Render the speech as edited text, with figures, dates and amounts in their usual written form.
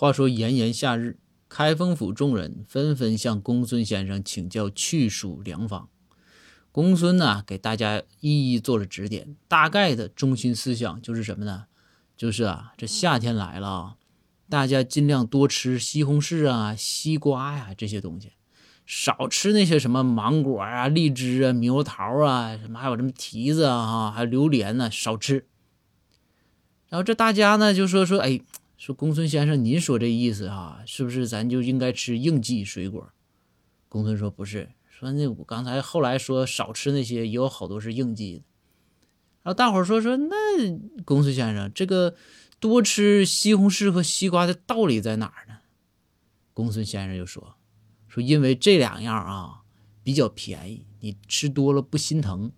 话说炎炎夏日，开封府众人纷纷向公孙先生请教去暑良方。公孙呢，给大家一一做了指点，大概的中心思想就是什么呢？就是这夏天来了啊，大家尽量多吃西红柿啊、西瓜呀这些东西，少吃那些什么芒果啊、荔枝啊、猕猴桃啊，什么还有什么提子啊，还有榴莲呢，少吃。然后这大家呢就说，哎，说公孙先生，您说这意思啊，是不是咱就应该吃应季水果？公孙说不是。说那我刚才后来说少吃那些，也有好多是应季的。然后大伙儿说那公孙先生，这个多吃西红柿和西瓜的道理在哪儿呢？公孙先生就说因为这两样啊比较便宜，你吃多了不心疼，